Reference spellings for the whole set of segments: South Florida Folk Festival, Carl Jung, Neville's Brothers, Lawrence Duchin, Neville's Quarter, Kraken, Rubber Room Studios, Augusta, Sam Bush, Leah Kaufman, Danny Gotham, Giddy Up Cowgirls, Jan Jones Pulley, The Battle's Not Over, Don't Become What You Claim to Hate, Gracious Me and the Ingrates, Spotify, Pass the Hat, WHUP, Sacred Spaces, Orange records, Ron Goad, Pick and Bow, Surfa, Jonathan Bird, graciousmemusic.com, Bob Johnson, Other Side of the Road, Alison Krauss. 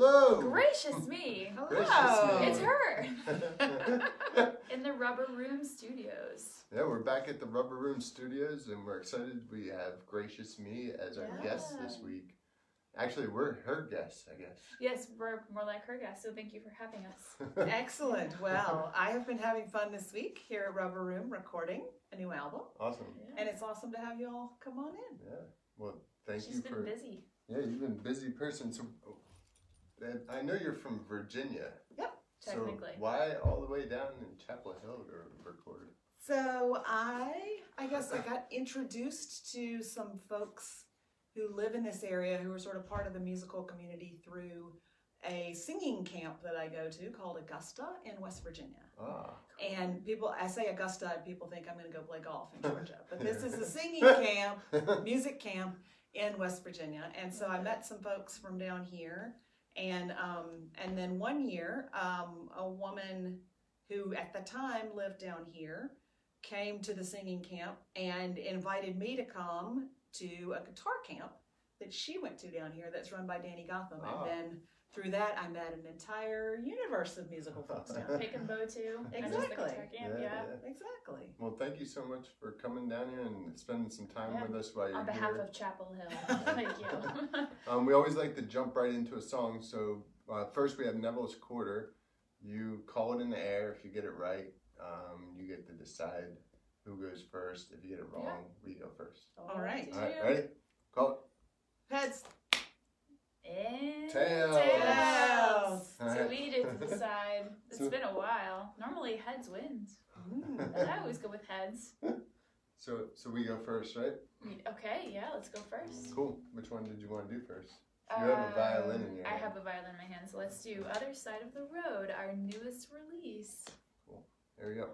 Hello. Gracious Me. Hello. Gracious Me. It's her. In the Rubber Room Studios. Yeah, we're back at the Rubber Room Studios, and we're excited. We have Gracious Me as our guest this week. Actually, we're her guests, I guess. Yes, we're more like her guests, so thank you for having us. Excellent. Well, I have been having fun this week here at Rubber Room recording a new album. Awesome. Yeah. And it's awesome to have you all come on in. Yeah. Well, thank you for... She's been busy. Yeah, you've been a busy person. So, I know you're from Virginia. Yep, technically. So why all the way down in Chapel Hill to record? So, I guess I got introduced to some folks who live in this area, who are sort of part of the musical community through a singing camp that I go to called Augusta in West Virginia. Ah, cool. And people, I say Augusta, and people think I'm going to go play golf in Georgia. But this is a singing camp, music camp in West Virginia. And so I met some folks from down here. And then one year, a woman who at the time lived down here came to the singing camp and invited me to come to a guitar camp that she went to down here that's run by Danny Gotham. Oh. And then through that, I met an entire universe of musical folks down here. Pick and Bow, too. Exactly. Yeah, exactly. Well, thank you so much for coming down here and spending some time with us while you're here. On behalf of Chapel Hill. Thank you. We always like to jump right into a song. So first we have Neville's Quarter. You call it in the air. If you get it right, you get to decide who goes first. If you get it wrong, we go first. All right. All right, ready? Call it. Heads. And tails. So we did decide. It's been a while. Normally heads wins. I always go with heads. So we go first, right? Okay, yeah, let's go first. Cool. Which one did you want to do first? You have a violin in your hand. I have a violin in my hand, so let's do Other Side of the Road, our newest release. Cool. There we go.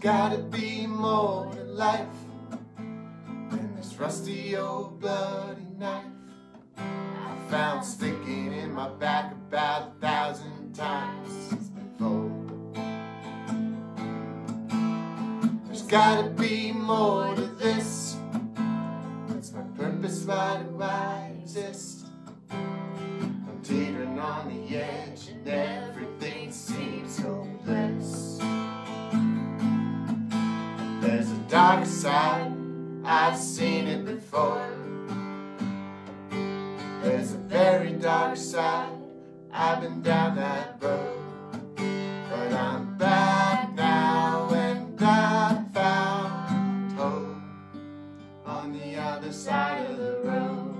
Gotta be more to life than this rusty old bloody knife I found sticking in my back about 1,000 times since before. There's gotta be more to this. What's my purpose? Why do I exist? I'm teetering on the edge and everything seems hopeless. There's a dark side, I've seen it before. There's a very dark side, I've been down that road. But I'm back now and I found hope on the other side of the road.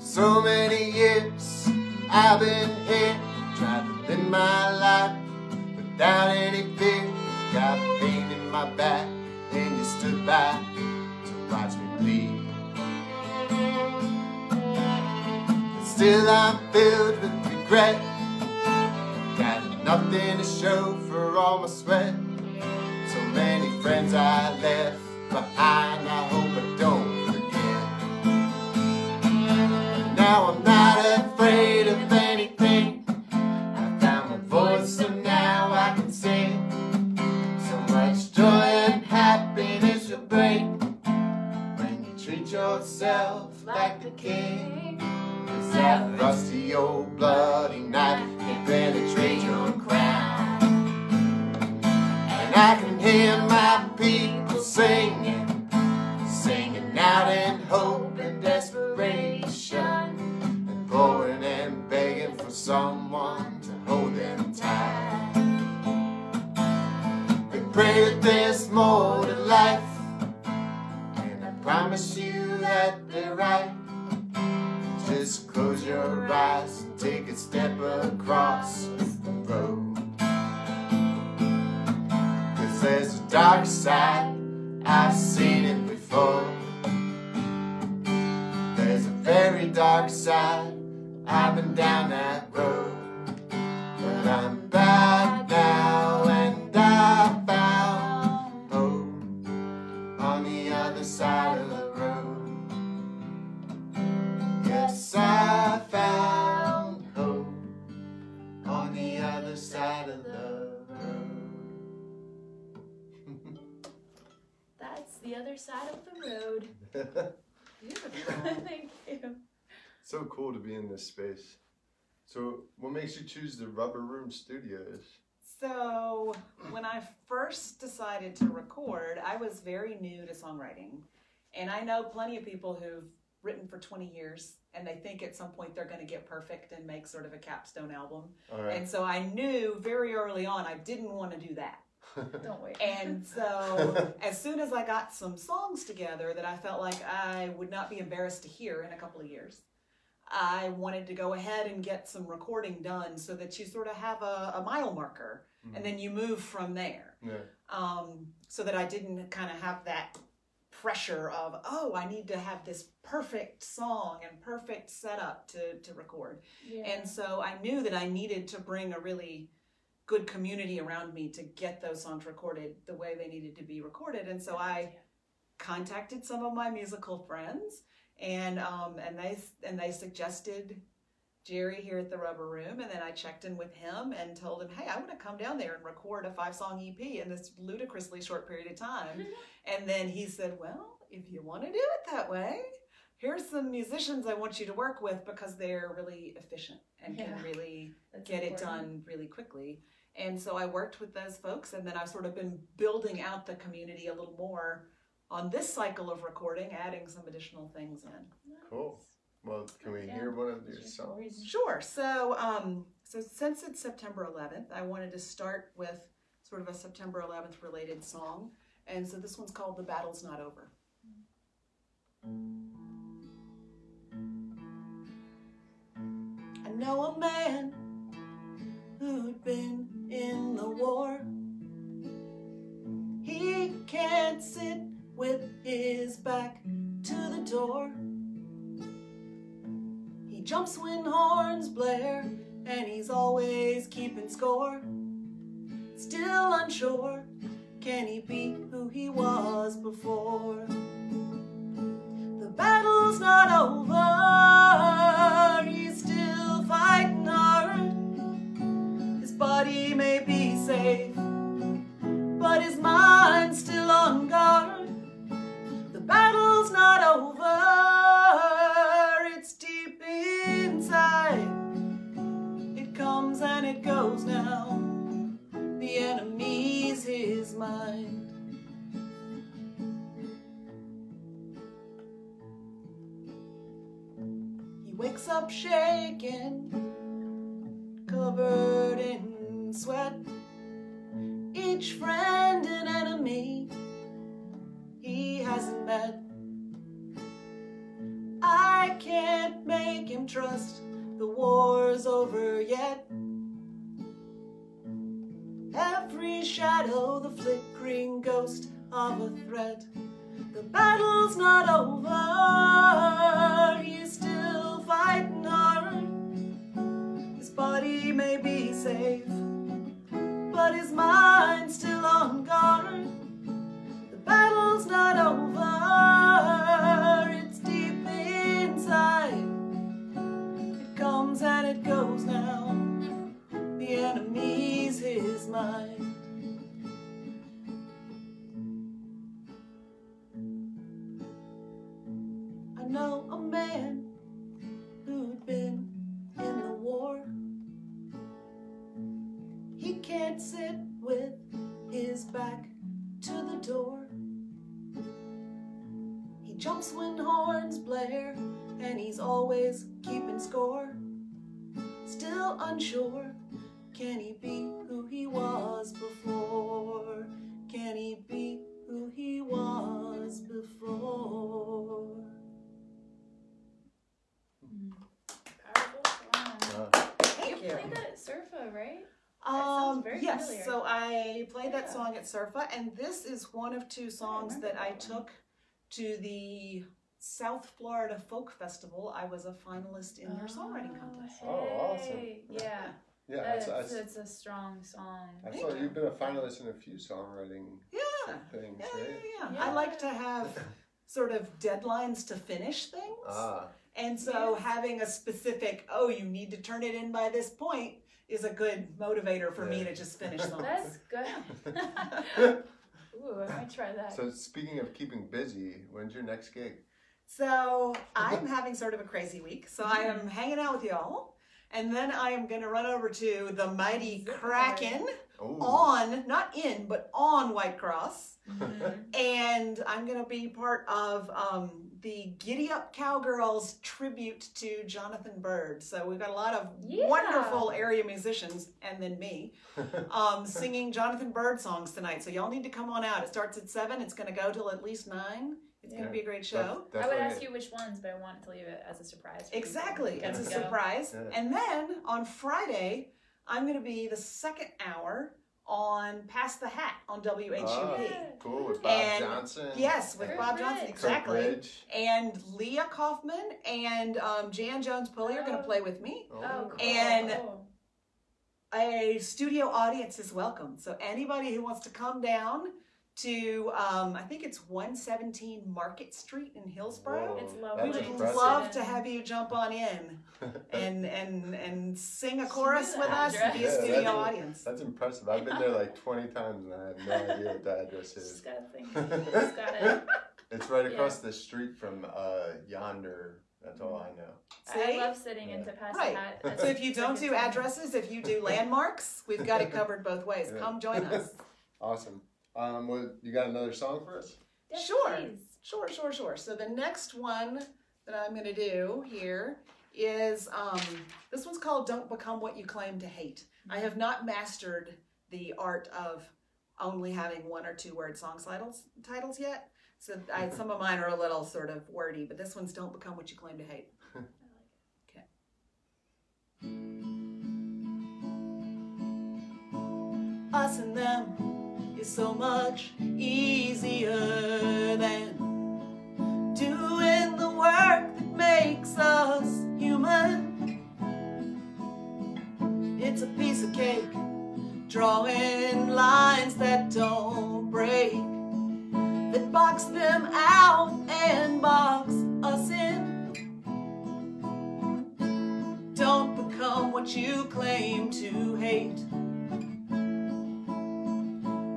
So many years I've been here, tried to live my life without any fear. Got pain in my back, and you stood by to watch me bleed. But still I'm filled with regret. Got nothing to show for all my sweat. So many friends I left behind, I hope I don't forget. Now I'm not afraid of anything. I found my voice and now I can sing. Happiness will bring when you treat yourself like the king. 'Cause that rusty old bloody knife can penetrate your crown. And I can hear my people singing, singing out in hope and desperation, and pouring and begging for someone to hold them tight. Pray that there's more to life, and I promise you that they're right. Just close your eyes and take a step across the road. 'Cause there's a dark side, I've seen it before. There's a very dark side, I've been down that road. But I'm back now and I found hope on the other side of the road. Side of the Road. Beautiful. Thank you. So cool to be in this space. So what makes you choose the Rubber Room Studios? So when I first decided to record, I was very new to songwriting. And I know plenty of people who've written for 20 years and they think at some point they're going to get perfect and make sort of a capstone album. Right. And so I knew very early on I didn't want to do that. Don't wait. And so as soon as I got some songs together that I felt like I would not be embarrassed to hear in a couple of years, I wanted to go ahead and get some recording done so that you sort of have a mile marker and then you move from there. Yeah. So that I didn't kind of have that pressure of, oh, I need to have this perfect song and perfect setup to record. Yeah. And so I knew that I needed to bring a really good community around me to get those songs recorded the way they needed to be recorded. And so I contacted some of my musical friends, and they suggested Jerry here at the Rubber Room, and then I checked in with him and told him, hey, I want to come down there and record a 5-song EP in this ludicrously short period of time. And then he said, well, if you want to do it that way, here's some musicians I want you to work with because they're really efficient and can really get it done really quickly. And so I worked with those folks, and then I've sort of been building out the community a little more on this cycle of recording, adding some additional things in. Cool. Well, can we hear one of your songs? Sure. So, so since it's September 11th, I wanted to start with sort of a September 11th related song. And so this one's called The Battle's Not Over. I know a man who'd been in the war. He can't sit with his back to the door. Jumps when horns blare, and he's always keeping score. Still unsure, can he be who he was before? The battle's not over, he's still fighting hard. His body may be safe, but his mind's still on guard. The battle's not over. And it goes now, the enemy's his mind. He wakes up shaken, covered in sweat. Each friend and enemy he hasn't met. I can't make him trust the war's over yet. Every shadow, the flickering ghost of a threat. The battle's not over, he's still fighting hard. His body may be safe, but his mind's still on guard. The battle's not over, it's deep inside. It comes and it goes now, the enemy his mind. I know a man who'd been in the war. He can't sit with his back to the door. He jumps when horns blare, and he's always keeping score. Still unsure, can he be who he was before? Can he be who he was before? Powerful song. Thank you. You played that at Surfa, right? Yes, familiar. So I played that song at Surfa, and this is one of two songs that I took to the South Florida Folk Festival. I was a finalist in their songwriting contest. Hey. Oh, awesome. Yeah. Yeah, it's a strong song. I saw you've been a finalist in a few songwriting things, right? Yeah. I like to have sort of deadlines to finish things. And so having a specific, you need to turn it in by this point is a good motivator for me to just finish songs. That's good. Ooh, I might try that. So speaking of keeping busy, when's your next gig? So I'm having sort of a crazy week. So I am hanging out with y'all, and then I am going to run over to the mighty Kraken on, not in, but on White Cross. And I'm going to be part of the Giddy Up Cowgirls tribute to Jonathan Bird. So we've got a lot of wonderful area musicians, and then me, singing Jonathan Bird songs tonight. So y'all need to come on out. It starts at 7. It's going to go till at least 9. It's going to be a great show. I would ask you which ones, but I wanted to leave it as a surprise. Exactly. It's a surprise. Yeah. And then on Friday, I'm going to be the second hour on Pass the Hat on WHUP. Oh, cool. With Bob Johnson. Yes, with Bob Johnson. Exactly. And Leah Kaufman and Jan Jones Pulley are going to play with me. Oh, cool. And a studio audience is welcome. So anybody who wants to come down to, I think it's 117 Market Street in Hillsborough. Whoa, it's lovely. We would love to have you jump on in and sing a chorus with us and be a studio audience. That's impressive. I've been there like 20 times and I have no idea what the address is. Just gotta think. Just gotta... It's right across the street from yonder. That's all I know. See? I love sitting in to pass the hat. That's so if you don't do addresses, if you do landmarks, we've got it covered both ways. Yeah. Come join us. Awesome. What, you got another song for us? Yes, sure. So the next one that I'm going to do here is, this one's called Don't Become What You Claim to Hate. I have not mastered the art of only having one or two word song titles yet. So some of mine are a little sort of wordy, but this one's Don't Become What You Claim to Hate. I like it. Okay. Us and them. So much easier than doing the work that makes us human. It's a piece of cake, drawing lines that don't break, that box them out and box us in. Don't become what you claim to hate.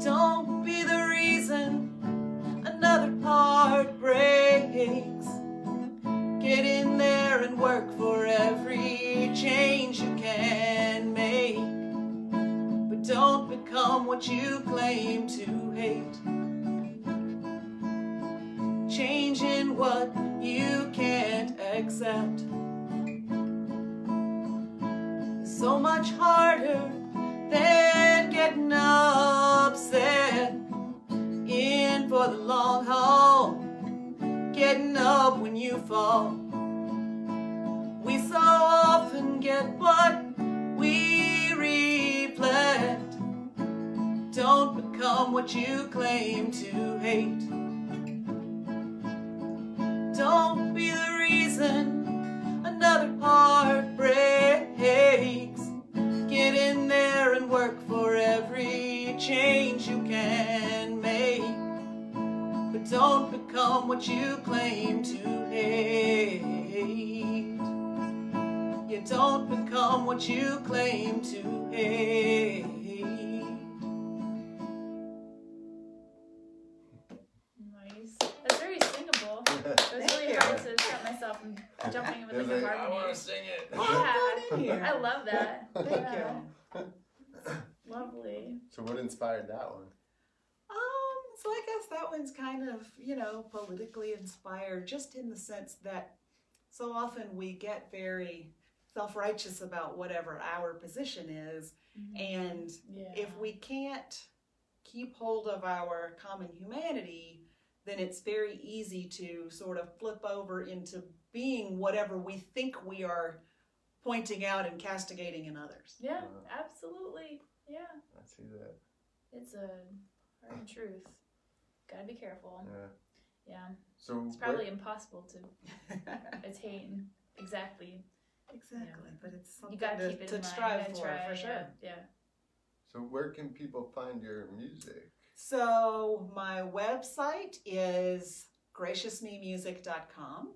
Don't be the reason another part breaks. Get in there and work for every change you can make. But don't become what you claim to hate. Changing what you can't accept is so much harder than getting upset in for the long haul, getting up when you fall. We so often get what we reflect. Don't become what you claim to hate. Don't be the reason another part breaks. Get in there and work for every change you can make. But don't become what you claim to hate. You don't become what you claim to hate. Nice. That's very singable. It was really hard to stop myself from jumping in with like a I want to sing it. Yeah, I love that. Thank you. Lovely. So what inspired that one? So I guess that one's kind of, politically inspired, just in the sense that so often we get very self-righteous about whatever our position is. And if we can't keep hold of our common humanity, then it's very easy to sort of flip over into being whatever we think we are pointing out and castigating in others. Yeah, absolutely. Yeah. I see that. It's a hard truth. Gotta be careful. Yeah. Yeah. So it's probably impossible to attain exactly, but it's something you gotta keep to strive for sure. Yeah. So where can people find your music? So my website is graciousmemusic.com.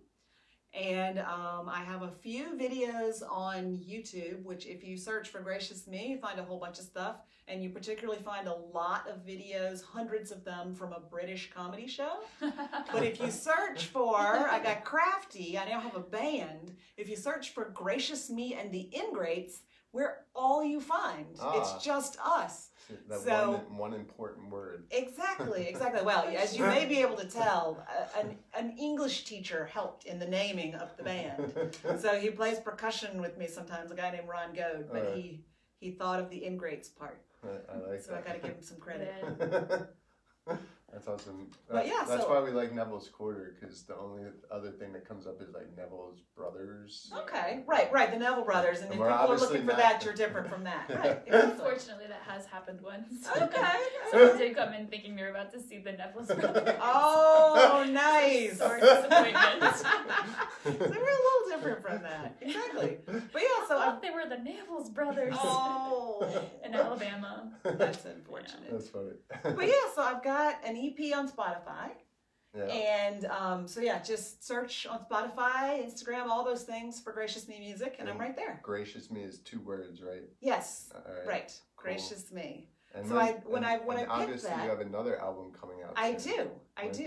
And I have a few videos on YouTube, which if you search for Gracious Me, you find a whole bunch of stuff. And you particularly find a lot of videos, hundreds of them, from a British comedy show. But if you search for, I got crafty, I now have a band. If you search for Gracious Me and the Ingrates, we're all you find. It's just us. That so, one important word. Exactly, exactly. Well, as you may be able to tell, an English teacher helped in the naming of the band. So he plays percussion with me sometimes, a guy named Ron Goad, but right. he thought of the Ingrates part. I like so that. I got to give him some credit. Yeah. That's awesome. That's why we like Neville's Quarter, because the only other thing that comes up is like Neville's Brothers. Okay, right, the Neville Brothers. And if people are looking for that, you're different from that. Right. Unfortunately, that has happened once. Okay. Someone did come in thinking they were about to see the Neville's Brothers. Oh, nice. Sorry, disappointment. So we're a little different from that. Exactly. But yeah, so I thought they were the Neville's Brothers. Oh. In Alabama. That's unfortunate. Yeah. That's funny. But yeah, so I've got an EP on Spotify, and just search on Spotify, Instagram, all those things for Gracious Me Music, and I'm right there. Gracious Me is two words, right? Yes, right. Cool. Gracious Me. And so I picked that, you have another album coming out. I soon. Do. I when do.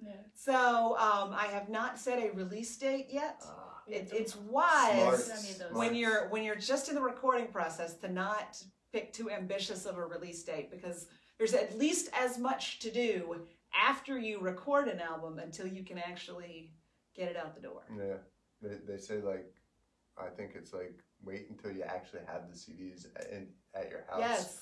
Yeah. So I have not set a release date yet. It's wise when you're just in the recording process to not pick too ambitious of a release date, because there's at least as much to do after you record an album until you can actually get it out the door. Yeah. They say, like, I think it's like, wait until you actually have the CDs at your house. Yes.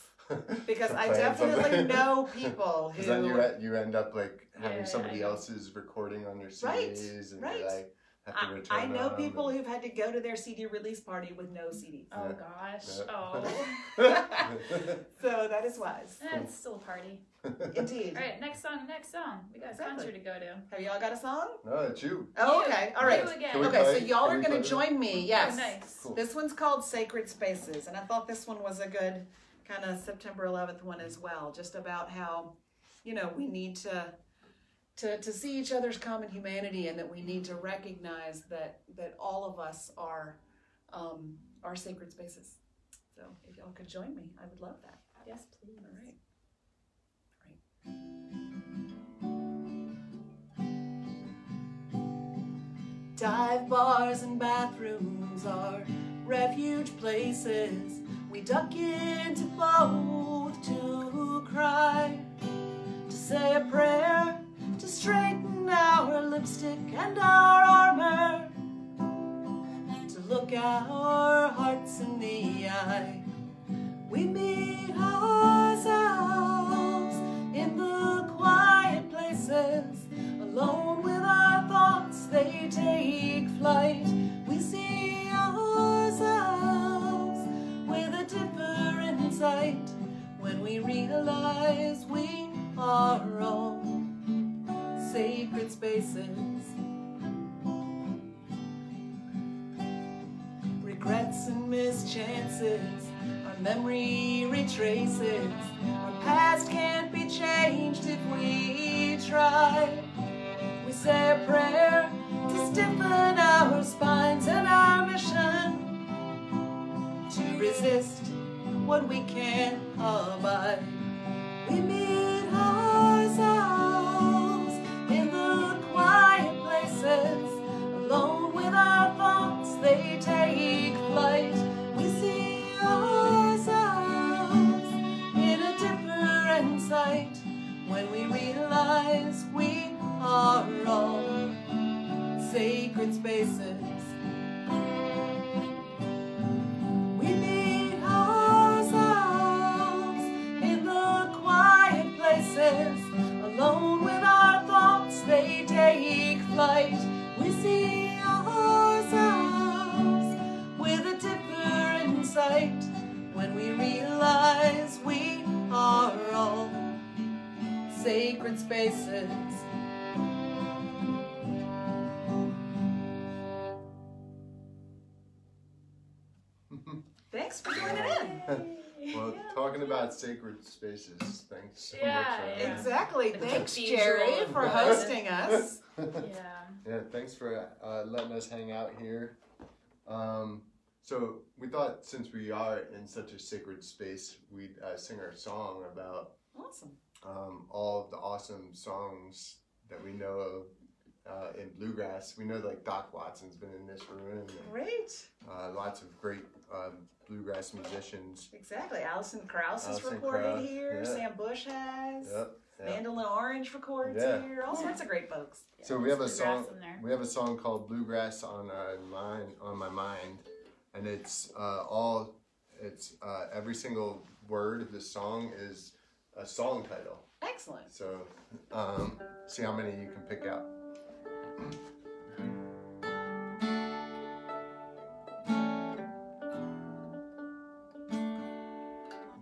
Because I definitely know people who... Then you end up, like, having somebody else's recording on your CDs. Right, and right. Like, I know people who've had to go to their CD release party with no CDs. Oh, gosh. Oh. So that is wise. It's still a party. Indeed. All right, next song. We got a concert to go to. Have y'all got a song? No, it's you. Oh, okay. All right. Okay, so y'all are going to join me. Yes. Oh, nice. Cool. This one's called Sacred Spaces, and I thought this one was a good kind of September 11th one as well, just about how, we need to see each other's common humanity, and that we need to recognize that all of us are sacred spaces. So if y'all could join me, I would love that. Yes, please. All right. Dive bars and bathrooms are refuge places. We duck into both to cry, to say a prayer, to straighten our lipstick and our armor, to look our hearts in the eye. We meet ourselves in the quiet places, alone with our thoughts, they take flight. We see ourselves with a different sight when we realize we are wrong. Sacred spaces, regrets and mischances, our memory retraces, our past can't be changed if we try. We say a prayer to stiffen our spines and our mission to resist what we can't abide. We meet ourselves in the quiet places, alone with our thoughts, they take flight. We see ourselves in a different sight when we realize we are all sacred spaces. We meet ourselves in the quiet places, alone with our thoughts, they take flight. We see ourselves with a different sight when we realize we are all sacred spaces. Thanks for joining in. Well, talking about sacred spaces, thanks so much. Exactly. Thanks, Jerry, for hosting us. Yeah. Yeah, thanks for letting us hang out here. So we thought, since we are in such a sacred space, we'd sing our song about all of the awesome songs that we know of in bluegrass. We know like Doc Watson's been in this room. And, great. Lots of great bluegrass musicians. Exactly. Alison Krauss has recorded here. Yeah. Sam Bush has. Yep. Yep. Mandolin Orange records here. All sorts of great folks. Yeah. So we have a song. We have a song called "Bluegrass on My Mind." And it's every single word of this song is a song title. Excellent. So see how many you can pick out.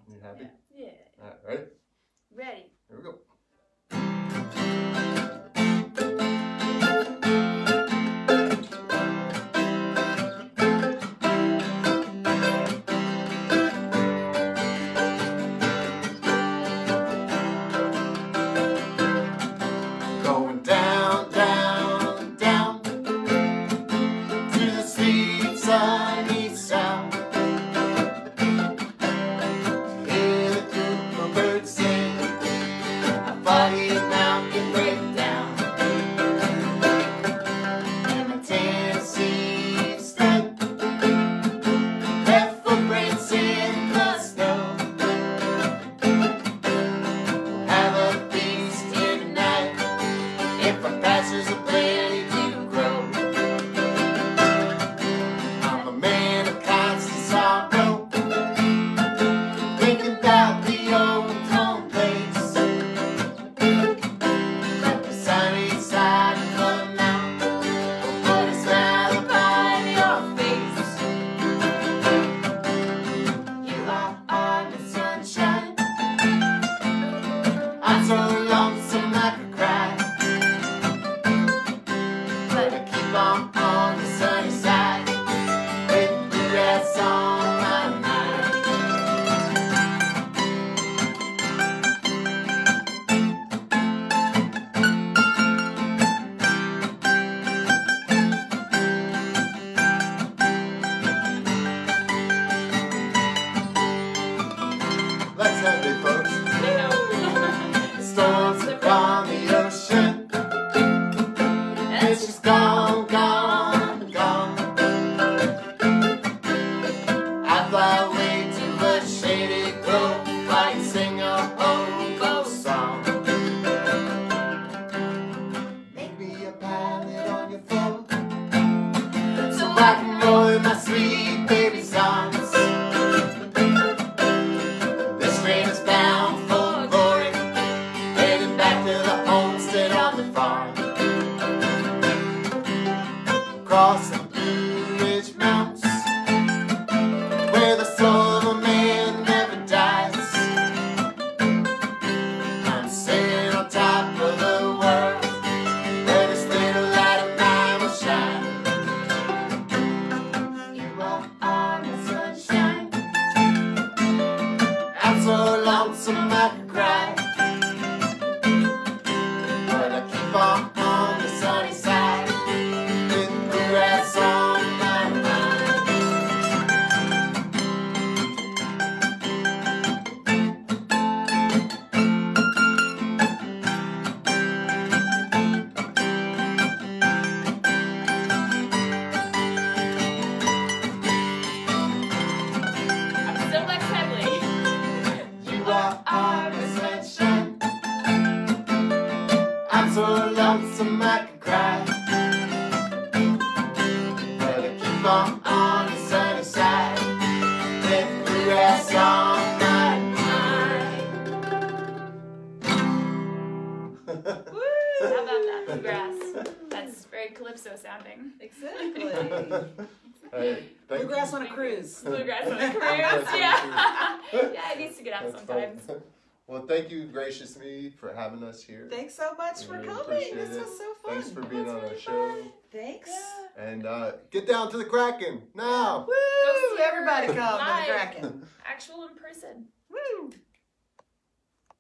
You happy? Yeah. All right, ready? Ready. Here we go. Bluegrass on a cruise, yeah. Yeah, it needs to get out sometimes. Fun. Well, thank you, Gracious Me, for having us here. Thanks so much for coming. This was so fun. Thanks for being on our show. Thanks. Yeah. And get down to the Kraken now. Woo! Go see everybody come to the Kraken. Actual in person.